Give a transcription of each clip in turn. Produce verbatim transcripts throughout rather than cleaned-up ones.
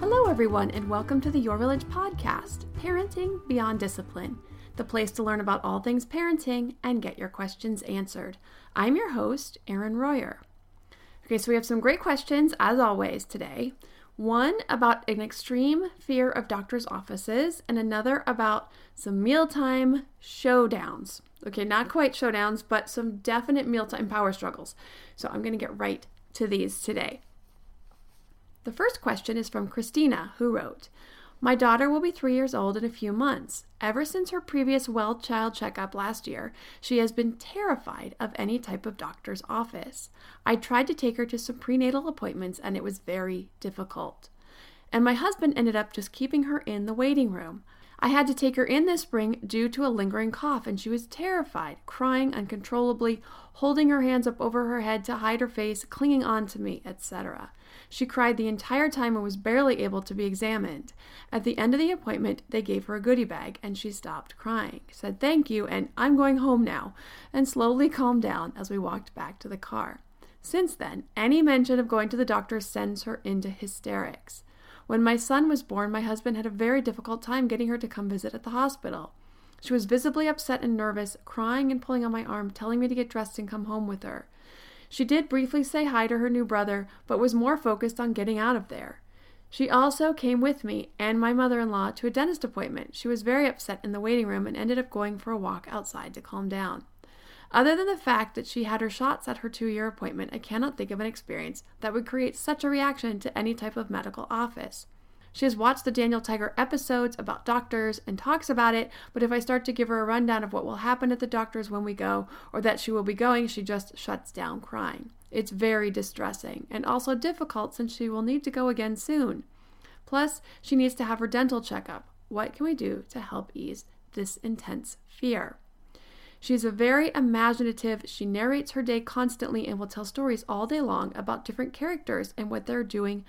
Hello, everyone, and welcome to the Your Village podcast, Parenting Beyond Discipline, the place to learn about all things parenting and get your questions answered. I'm your host, Erin Royer. Okay, so we have some great questions, as always, today. One about an extreme fear of doctor's offices, and another about some mealtime showdowns. Okay, not quite showdowns, but some definite mealtime power struggles. So I'm going to get right to these today. The first question is from Christina, who wrote, "My daughter will be three years old in a few months. Ever since her previous well child checkup last year, she has been terrified of any type of doctor's office. I tried to take her to some prenatal appointments and it was very difficult. And my husband ended up just keeping her in the waiting room. I had to take her in this spring due to a lingering cough and she was terrified, crying uncontrollably, holding her hands up over her head to hide her face, clinging on to me, et cetera. She cried the entire time and was barely able to be examined. At the end of the appointment, they gave her a goodie bag and she stopped crying, said thank you and I'm going home now, and slowly calmed down as we walked back to the car. Since then, any mention of going to the doctor sends her into hysterics. When my son was born, my husband had a very difficult time getting her to come visit at the hospital. She was visibly upset and nervous, crying and pulling on my arm, telling me to get dressed and come home with her. She did briefly say hi to her new brother, but was more focused on getting out of there. She also came with me and my mother-in-law to a dentist appointment. She was very upset in the waiting room and ended up going for a walk outside to calm down. Other than the fact that she had her shots at her two-year appointment, I cannot think of an experience that would create such a reaction to any type of medical office. She has watched the Daniel Tiger episodes about doctors and talks about it, but if I start to give her a rundown of what will happen at the doctors when we go, or that she will be going, she just shuts down crying. It's very distressing and also difficult since she will need to go again soon. Plus, she needs to have her dental checkup. What can we do to help ease this intense fear? She's a very imaginative, she narrates her day constantly and will tell stories all day long about different characters and what they're doing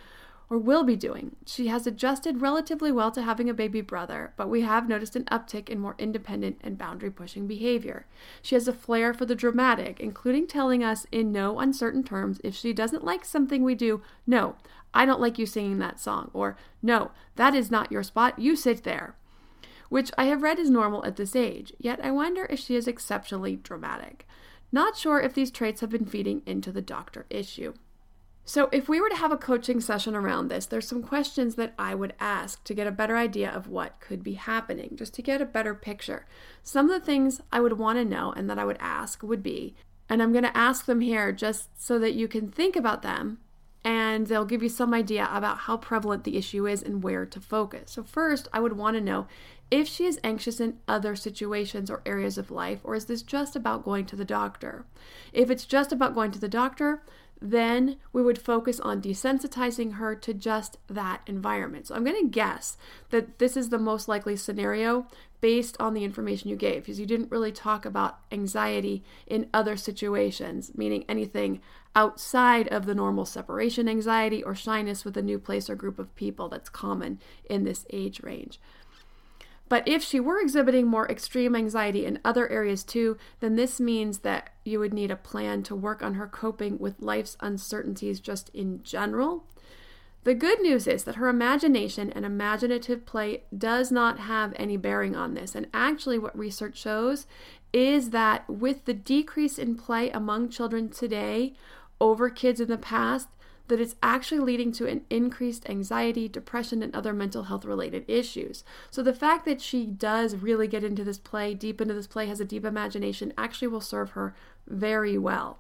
or will be doing. She has adjusted relatively well to having a baby brother, but we have noticed an uptick in more independent and boundary-pushing behavior. She has a flair for the dramatic, including telling us in no uncertain terms if she doesn't like something we do, no, I don't like you singing that song, or no, that is not your spot, you sit there, which I have read is normal at this age, yet I wonder if she is exceptionally dramatic. Not sure if these traits have been feeding into the doctor issue. So if we were to have a coaching session around this, there's some questions that I would ask to get a better idea of what could be happening, just to get a better picture. Some of the things I would want to know and that I would ask would be, and I'm going to ask them here just so that you can think about them, and they'll give you some idea about how prevalent the issue is and where to focus. So first, I would want to know if she is anxious in other situations or areas of life, or is this just about going to the doctor? If it's just about going to the doctor, then we would focus on desensitizing her to just that environment. So I'm going to guess that this is the most likely scenario based on the information you gave, because you didn't really talk about anxiety in other situations, meaning anything outside of the normal separation anxiety or shyness with a new place or group of people that's common in this age range. But if she were exhibiting more extreme anxiety in other areas too, then this means that you would need a plan to work on her coping with life's uncertainties just in general. The good news is that her imagination and imaginative play does not have any bearing on this. And actually what research shows is that with the decrease in play among children today over kids in the past, that it's actually leading to an increased anxiety, depression, and other mental health related issues. So the fact that she does really get into this play, deep into this play, has a deep imagination, actually will serve her very well.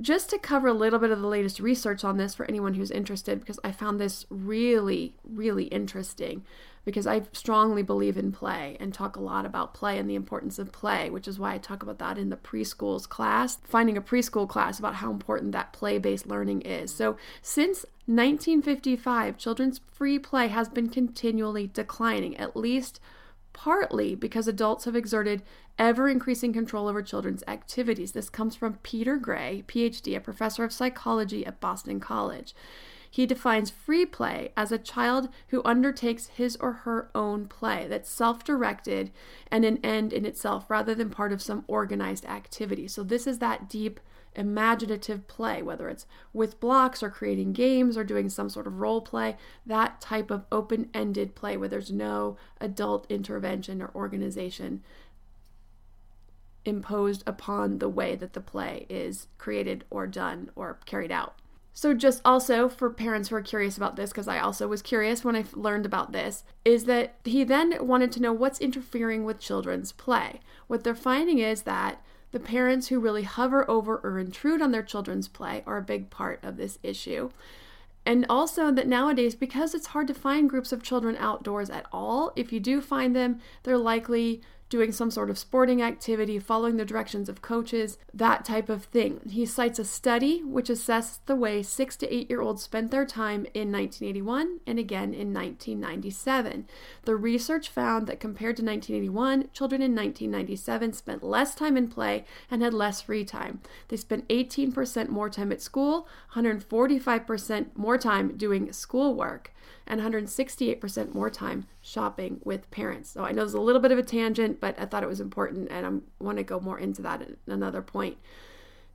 Just to cover a little bit of the latest research on this for anyone who's interested, because I found this really, really interesting, because I strongly believe in play and talk a lot about play and the importance of play, which is why I talk about that in the preschools class, finding a preschool class about how important that play-based learning is. So since nineteen fifty-five, children's free play has been continually declining, at least partly because adults have exerted ever-increasing control over children's activities. This comes from Peter Gray, P H D, a professor of psychology at Boston College. He defines free play as a child who undertakes his or her own play that's self-directed and an end in itself rather than part of some organized activity. So this is that deep imaginative play, whether it's with blocks or creating games or doing some sort of role play, that type of open-ended play where there's no adult intervention or organization imposed upon the way that the play is created or done or carried out. So just also for parents who are curious about this, because I also was curious when I learned about this, is that he then wanted to know what's interfering with children's play. What they're finding is that the parents who really hover over or intrude on their children's play are a big part of this issue. And also that nowadays, because it's hard to find groups of children outdoors at all, if you do find them, they're likely doing some sort of sporting activity, following the directions of coaches, that type of thing. He cites a study which assessed the way six to eight-year-olds spent their time in nineteen eighty-one and again in nineteen ninety-seven. The research found that compared to nineteen eighty-one, children in nineteen ninety-seven spent less time in play and had less free time. They spent eighteen percent more time at school, one hundred forty-five percent more time doing schoolwork, and one hundred sixty-eight percent more time shopping with parents. So I know there's a little bit of a tangent, but I thought it was important, and I want to go more into that at another point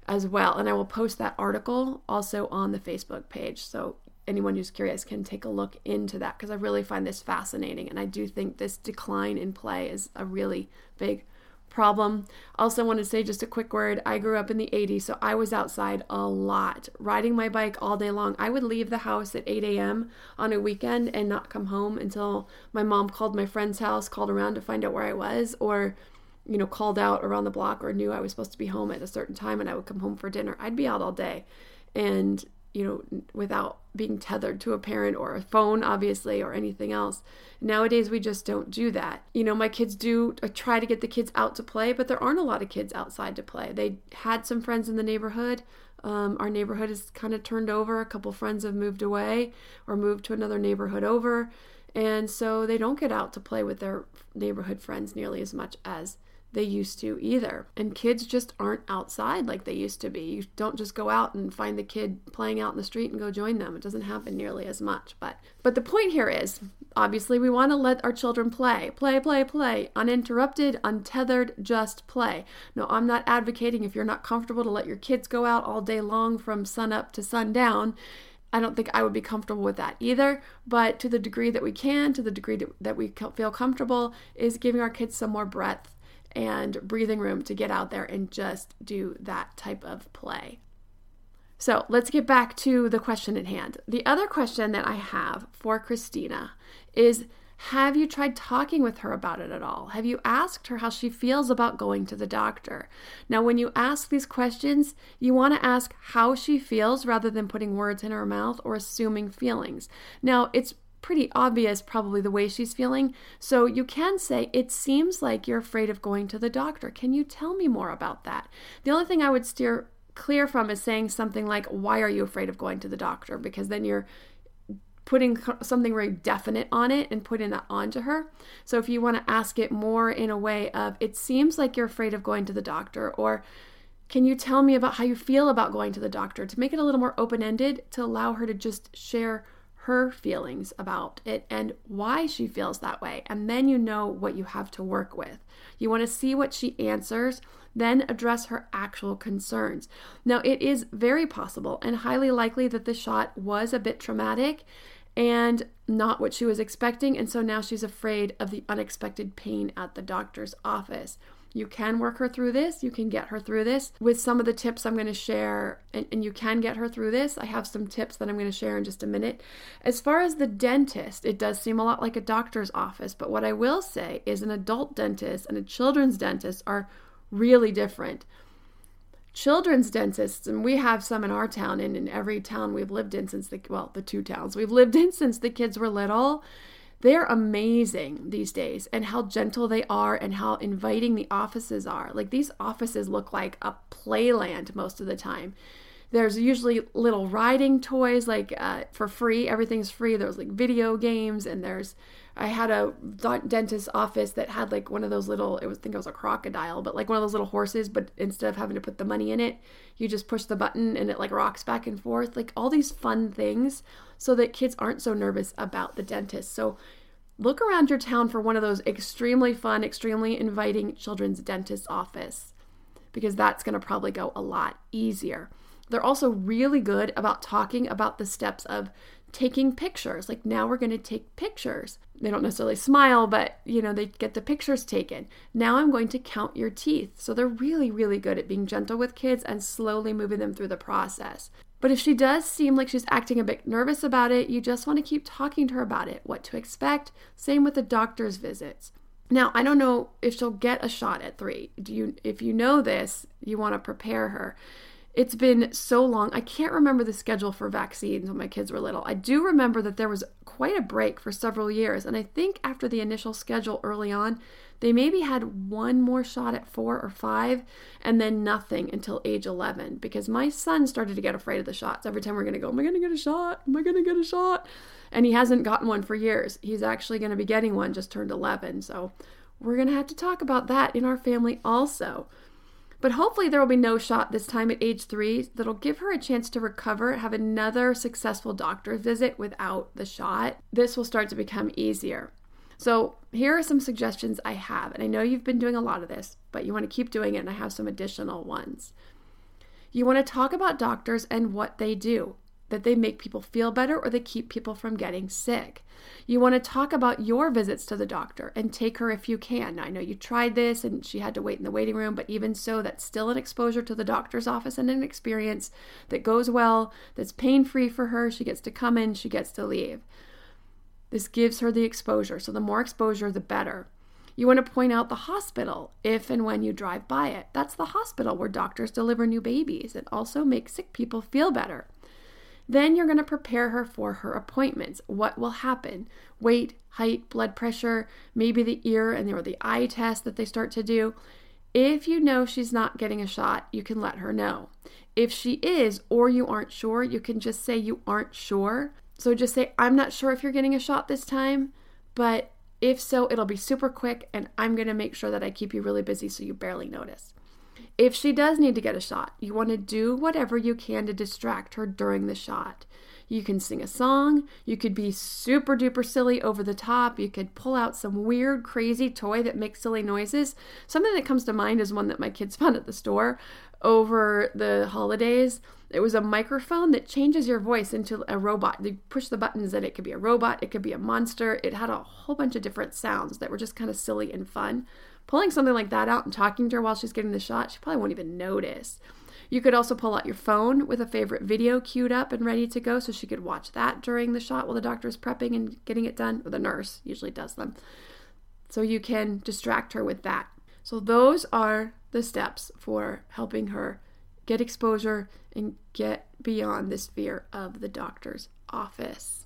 as well. And I will post that article also on the Facebook page, so anyone who's curious can take a look into that, because I really find this fascinating, and I do think this decline in play is a really big problem. Also want to say just a quick word. I grew up in the eighties, so I was outside a lot, riding my bike all day long. I would leave the house at eight a.m. on a weekend and not come home until my mom called my friend's house, called around to find out where I was, or, you know, called out around the block or knew I was supposed to be home at a certain time, and I would come home for dinner. I'd be out all day, and, you know, without being tethered to a parent or a phone, obviously, or anything else. Nowadays, we just don't do that. You know, my kids do I try to get the kids out to play, but there aren't a lot of kids outside to play. They had some friends in the neighborhood. Um, our neighborhood has kind of turned over. A couple friends have moved away or moved to another neighborhood over. And so they don't get out to play with their neighborhood friends nearly as much as they used to either. And kids just aren't outside like they used to be. You don't just go out and find the kid playing out in the street and go join them. It doesn't happen nearly as much. But but the point here is, obviously, we want to let our children play. Play, play, play. Uninterrupted, untethered, just play. No, I'm not advocating if you're not comfortable to let your kids go out all day long from sunup to sundown. I don't think I would be comfortable with that either, but to the degree that we can, to the degree that we feel comfortable, is giving our kids some more breadth and breathing room to get out there and just do that type of play. So let's get back to the question at hand. The other question that I have for Christina is, have you tried talking with her about it at all? Have you asked her how she feels about going to the doctor? Now, when you ask these questions, you want to ask how she feels rather than putting words in her mouth or assuming feelings. Now, it's pretty obvious probably the way she's feeling. So you can say, it seems like you're afraid of going to the doctor. Can you tell me more about that? The only thing I would steer clear from is saying something like, why are you afraid of going to the doctor? Because then you're putting something very definite on it and putting that onto her. So if you want to ask it more in a way of, it seems like you're afraid of going to the doctor, or can you tell me about how you feel about going to the doctor, to make it a little more open-ended, to allow her to just share her feelings about it and why she feels that way. And then you know what you have to work with. You want to see what she answers, then address her actual concerns. Now, it is very possible and highly likely that the shot was a bit traumatic and not what she was expecting, and so now she's afraid of the unexpected pain at the doctor's office. You can work her through this. You can get her through this with some of the tips I'm going to share, and, and you can get her through this. I have some tips that I'm going to share in just a minute. As far as the dentist, it does seem a lot like a doctor's office, but what I will say is an adult dentist and a children's dentist are really different. Children's dentists, and we have some in our town and in every town we've lived in since the, well, the two towns we've lived in since the kids were little. They're amazing these days, and how gentle they are and how inviting the offices are. Like, these offices look like a playland most of the time. There's usually little riding toys, like uh, for free. Everything's free. There's like video games, and there's, I had a dentist's office that had like one of those little, it was, I think it was a crocodile, but like one of those little horses, but instead of having to put the money in it, you just push the button and it like rocks back and forth. Like all these fun things, so that kids aren't so nervous about the dentist. So look around your town for one of those extremely fun, extremely inviting children's dentist office, because that's going to probably go a lot easier. They're also really good about talking about the steps of taking pictures. Like, now we're going to take pictures. They don't necessarily smile, but you know, they get the pictures taken. Now I'm going to count your teeth. So they're really, really good at being gentle with kids and slowly moving them through the process. But if she does seem like she's acting a bit nervous about it, you just want to keep talking to her about it, what to expect. Same with the doctor's visits. Now, I don't know if she'll get a shot at three. Do you? If you know this, you want to prepare her. It's been so long. I can't remember the schedule for vaccines when my kids were little. I do remember that there was quite a break for several years. And I think after the initial schedule early on, they maybe had one more shot at four or five, and then nothing until age eleven, because my son started to get afraid of the shots. Every time we're going to go, am I going to get a shot? Am I going to get a shot? And he hasn't gotten one for years. He's actually going to be getting one, just turned eleven. So we're going to have to talk about that in our family also. But hopefully there will be no shot this time at age three that'll give her a chance to recover, have another successful doctor visit without the shot. This will start to become easier. So here are some suggestions I have, and I know you've been doing a lot of this, but you want to keep doing it, and I have some additional ones. You want to talk about doctors and what they do, that they make people feel better or they keep people from getting sick. You want to talk about your visits to the doctor and take her if you can. Now, I know you tried this and she had to wait in the waiting room, but even so, that's still an exposure to the doctor's office and an experience that goes well, that's pain-free for her. She gets to come in, she gets to leave. This gives her the exposure. So the more exposure, the better. You want to point out the hospital if and when you drive by it. That's the hospital where doctors deliver new babies and also make sick people feel better. Then you're going to prepare her for her appointments. What will happen? Weight, height, blood pressure, maybe the ear and or the eye test that they start to do. If you know she's not getting a shot, you can let her know. If she is, or you aren't sure, you can just say you aren't sure. So just say, I'm not sure if you're getting a shot this time, but if so, it'll be super quick, and I'm going to make sure that I keep you really busy so you barely notice. If she does need to get a shot, you want to do whatever you can to distract her during the shot. You can sing a song. You could be super duper silly, over the top. You could pull out some weird, crazy toy that makes silly noises. Something that comes to mind is one that my kids found at the store over the holidays. It was a microphone that changes your voice into a robot. You push the buttons and it could be a robot, it could be a monster. It had a whole bunch of different sounds that were just kind of silly and fun. Pulling something like that out and talking to her while she's getting the shot, she probably won't even notice. You could also pull out your phone with a favorite video queued up and ready to go so she could watch that during the shot while the doctor is prepping and getting it done, or the nurse usually does them. So you can distract her with that. So those are the steps for helping her get exposure and get beyond this fear of the doctor's office.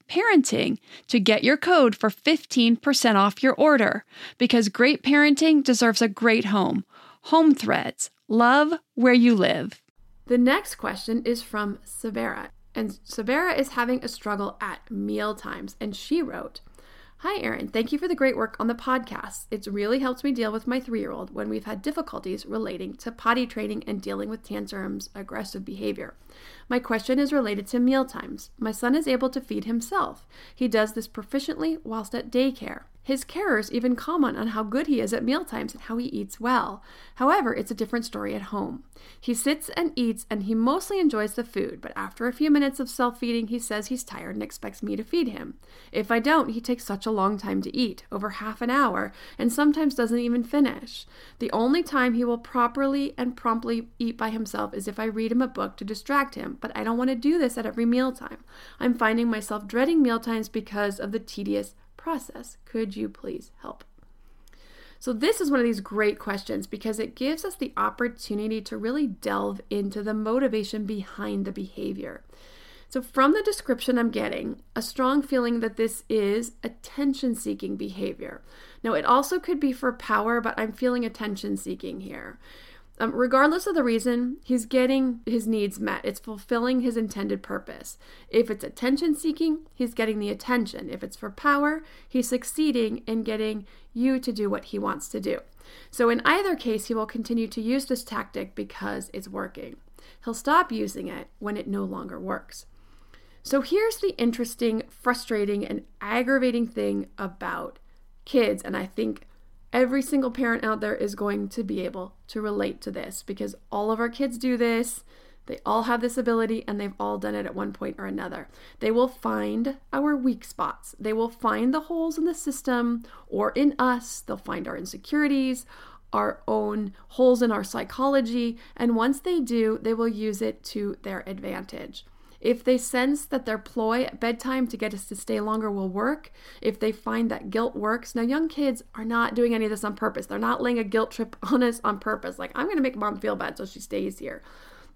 Parenting to get your code for fifteen percent off your order, because great parenting deserves a great home. Home Threads, love where you live. The next question is from Severa, and Severa is having a struggle at meal times, and she wrote, "Hi Erin, thank you for the great work on the podcast. It's really helped me deal with my three-year-old when we've had difficulties relating to potty training and dealing with tantrums, aggressive behavior. My question is related to mealtimes. My son is able to feed himself. He does this proficiently whilst at daycare. His carers even comment on how good he is at mealtimes and how he eats well. However, it's a different story at home. He sits and eats and he mostly enjoys the food, but after a few minutes of self-feeding, he says he's tired and expects me to feed him. If I don't, he takes such a long time to eat, over half an hour, and sometimes doesn't even finish. The only time he will properly and promptly eat by himself is if I read him a book to distract him, but I don't want to do this at every mealtime. I'm finding myself dreading mealtimes because of the tedious process. Could you please help?" So this is one of these great questions because it gives us the opportunity to really delve into the motivation behind the behavior. So from the description I'm getting, a strong feeling that this is attention-seeking behavior. Now it also could be for power, but I'm feeling attention-seeking here. Um, regardless of the reason, he's getting his needs met. It's fulfilling his intended purpose. If it's attention-seeking, he's getting the attention. If it's for power, he's succeeding in getting you to do what he wants to do. So in either case, he will continue to use this tactic because it's working. He'll stop using it when it no longer works. So here's the interesting, frustrating, and aggravating thing about kids, and I think every single parent out there is going to be able to relate to this because all of our kids do this. They all have this ability and they've all done it at one point or another. They will find our weak spots. They will find the holes in the system or in us. They'll find our insecurities, our own holes in our psychology. And once they do, they will use it to their advantage. If they sense that their ploy at bedtime to get us to stay longer will work, if they find that guilt works. Now, young kids are not doing any of this on purpose. They're not laying a guilt trip on us on purpose. Like, I'm going to make mom feel bad so she stays here.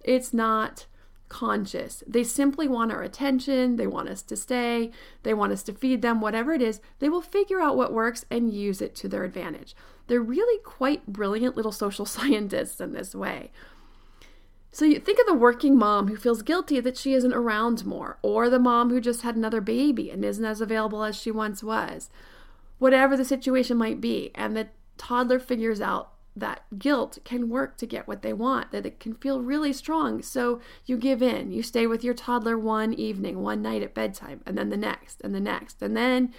It's not conscious. They simply want our attention. They want us to stay. They want us to feed them, whatever it is. They will figure out what works and use it to their advantage. They're really quite brilliant little social scientists in this way. So you think of the working mom who feels guilty that she isn't around more, or the mom who just had another baby and isn't as available as she once was, whatever the situation might be. And the toddler figures out that guilt can work to get what they want, that it can feel really strong. So you give in, you stay with your toddler one evening, one night at bedtime, and then the next and the next. And then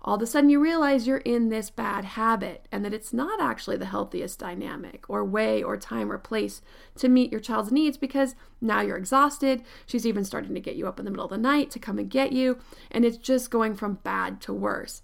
all of a sudden you realize you're in this bad habit and that it's not actually the healthiest dynamic or way or time or place to meet your child's needs, because now you're exhausted. She's even starting to get you up in the middle of the night to come and get you. And it's just going from bad to worse.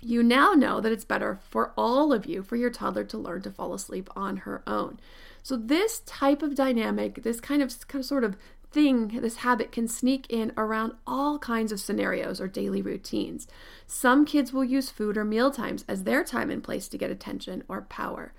You now know that it's better for all of you for your toddler to learn to fall asleep on her own. So this type of dynamic, this kind of, kind of sort of thing, this habit can sneak in around all kinds of scenarios or daily routines. Some kids will use food or meal times as their time and place to get attention or power.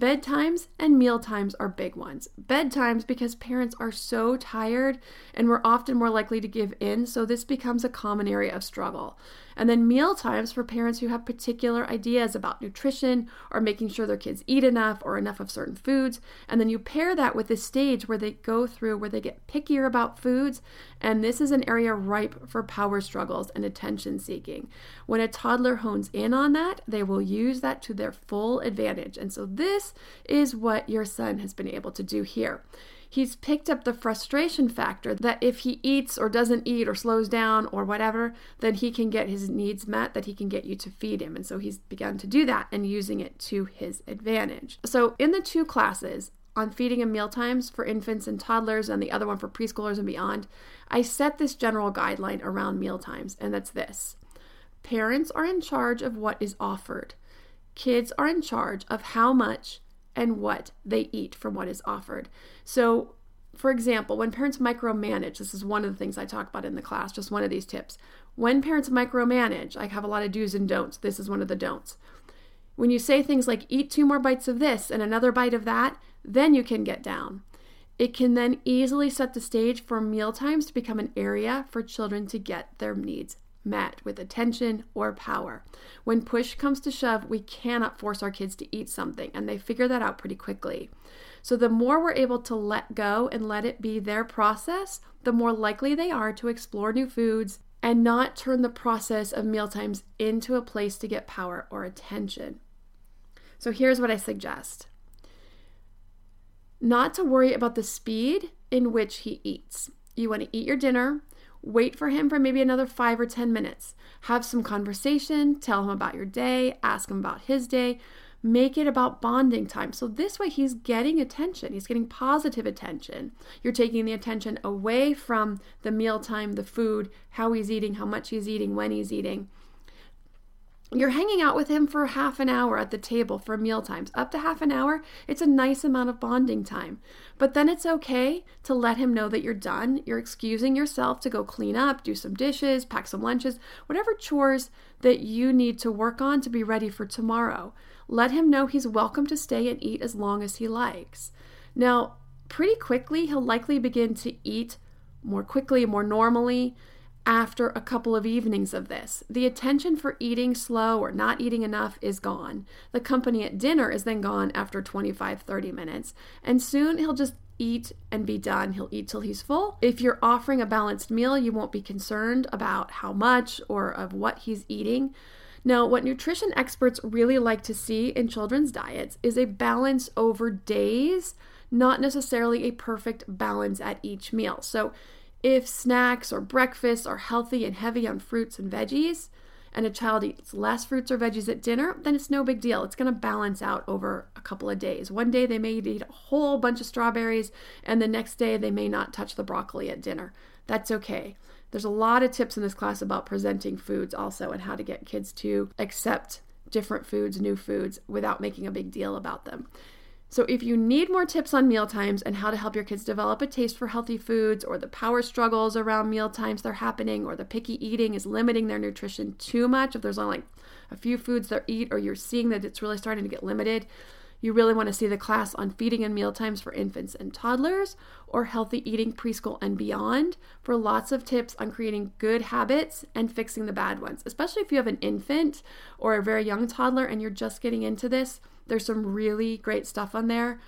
Bedtimes and mealtimes are big ones. Bedtimes because parents are so tired and we're often more likely to give in, so this becomes a common area of struggle. And then mealtimes for parents who have particular ideas about nutrition or making sure their kids eat enough or enough of certain foods. And then you pair that with this stage where they go through where they get pickier about foods, and this is an area ripe for power struggles and attention seeking. When a toddler hones in on that, they will use that to their full advantage. And so this This is what your son has been able to do here. He's picked up the frustration factor that if he eats or doesn't eat or slows down or whatever, then he can get his needs met, that he can get you to feed him. And so he's begun to do that and using it to his advantage. So in the two classes on feeding and mealtimes for infants and toddlers and the other one for preschoolers and beyond, I set this general guideline around mealtimes, and that's this. Parents are in charge of what is offered. Kids are in charge of how much and what they eat from what is offered. So, for example, when parents micromanage, this is one of the things I talk about in the class, just one of these tips. When parents micromanage, I have a lot of do's and don'ts. This is one of the don'ts. When you say things like, eat two more bites of this and another bite of that, then you can get down. It can then easily set the stage for mealtimes to become an area for children to get their needs met with attention or power. When push comes to shove, we cannot force our kids to eat something, and they figure that out pretty quickly. So the more we're able to let go and let it be their process, the more likely they are to explore new foods and not turn the process of mealtimes into a place to get power or attention. So here's what I suggest. Not to worry about the speed in which he eats. You want to eat your dinner, wait for him for maybe another five or ten minutes. Have some conversation, tell him about your day, ask him about his day, make it about bonding time. So this way he's getting attention, he's getting positive attention. You're taking the attention away from the mealtime, the food, how he's eating, how much he's eating, when he's eating. You're hanging out with him for half an hour at the table for mealtimes. Up to half an hour, it's a nice amount of bonding time. But then it's okay to let him know that you're done. You're excusing yourself to go clean up, do some dishes, pack some lunches, whatever chores that you need to work on to be ready for tomorrow. Let him know he's welcome to stay and eat as long as he likes. Now, pretty quickly, he'll likely begin to eat more quickly, more normally, after a couple of evenings of this. The attention for eating slow or not eating enough is gone. The company at dinner is then gone after twenty-five, thirty minutes, and soon he'll just eat and be done. He'll eat till he's full. If you're offering a balanced meal, you won't be concerned about how much or of what he's eating. Now, what nutrition experts really like to see in children's diets is a balance over days, not necessarily a perfect balance at each meal. So if snacks or breakfasts are healthy and heavy on fruits and veggies, and a child eats less fruits or veggies at dinner, then it's no big deal. It's going to balance out over a couple of days. One day they may eat a whole bunch of strawberries, and the next day they may not touch the broccoli at dinner. That's okay. There's a lot of tips in this class about presenting foods also and how to get kids to accept different foods, new foods, without making a big deal about them. So if you need more tips on mealtimes and how to help your kids develop a taste for healthy foods, or the power struggles around mealtimes they're happening, or the picky eating is limiting their nutrition too much, if there's only like a few foods they eat, or you're seeing that it's really starting to get limited, You really want to see the class on feeding and meal times for infants and toddlers, or healthy eating preschool and beyond, for lots of tips on creating good habits and fixing the bad ones. Especially if you have an infant or a very young toddler and you're just getting into this, there's some really great stuff on there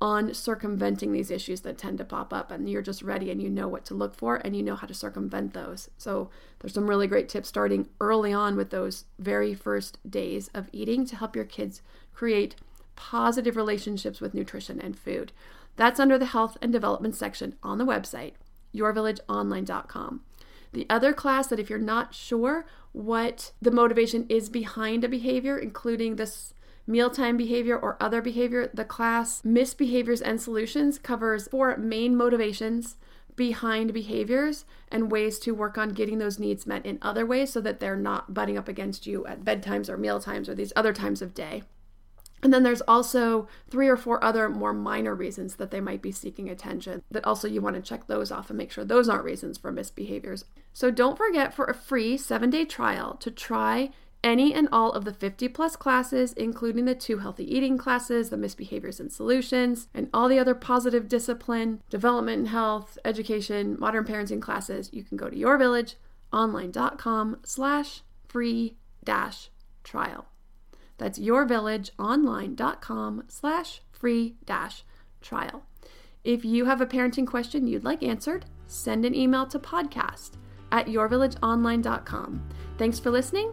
on circumventing these issues that tend to pop up, and you're just ready and you know what to look for and you know how to circumvent those. So there's some really great tips starting early on with those very first days of eating to help your kids create positive relationships with nutrition and food. That's under the health and development section on the website, your village online dot com. The other class that if you're not sure what the motivation is behind a behavior, including this mealtime behavior or other behavior, the class Misbehaviors and Solutions covers four main motivations behind behaviors and ways to work on getting those needs met in other ways so that they're not butting up against you at bedtimes or mealtimes or these other times of day. And then there's also three or four other more minor reasons that they might be seeking attention that also you want to check those off and make sure those aren't reasons for misbehaviors. So don't forget, for a free seven-day trial, to try any and all of the fifty plus classes, including the two healthy eating classes, the misbehaviors and solutions, and all the other positive discipline, development and health, education, modern parenting classes. You can go to your village online dot com slash free dash trial. That's your village online dot com slash free dash trial. If you have a parenting question you'd like answered, send an email to podcast at your village online dot com. Thanks for listening,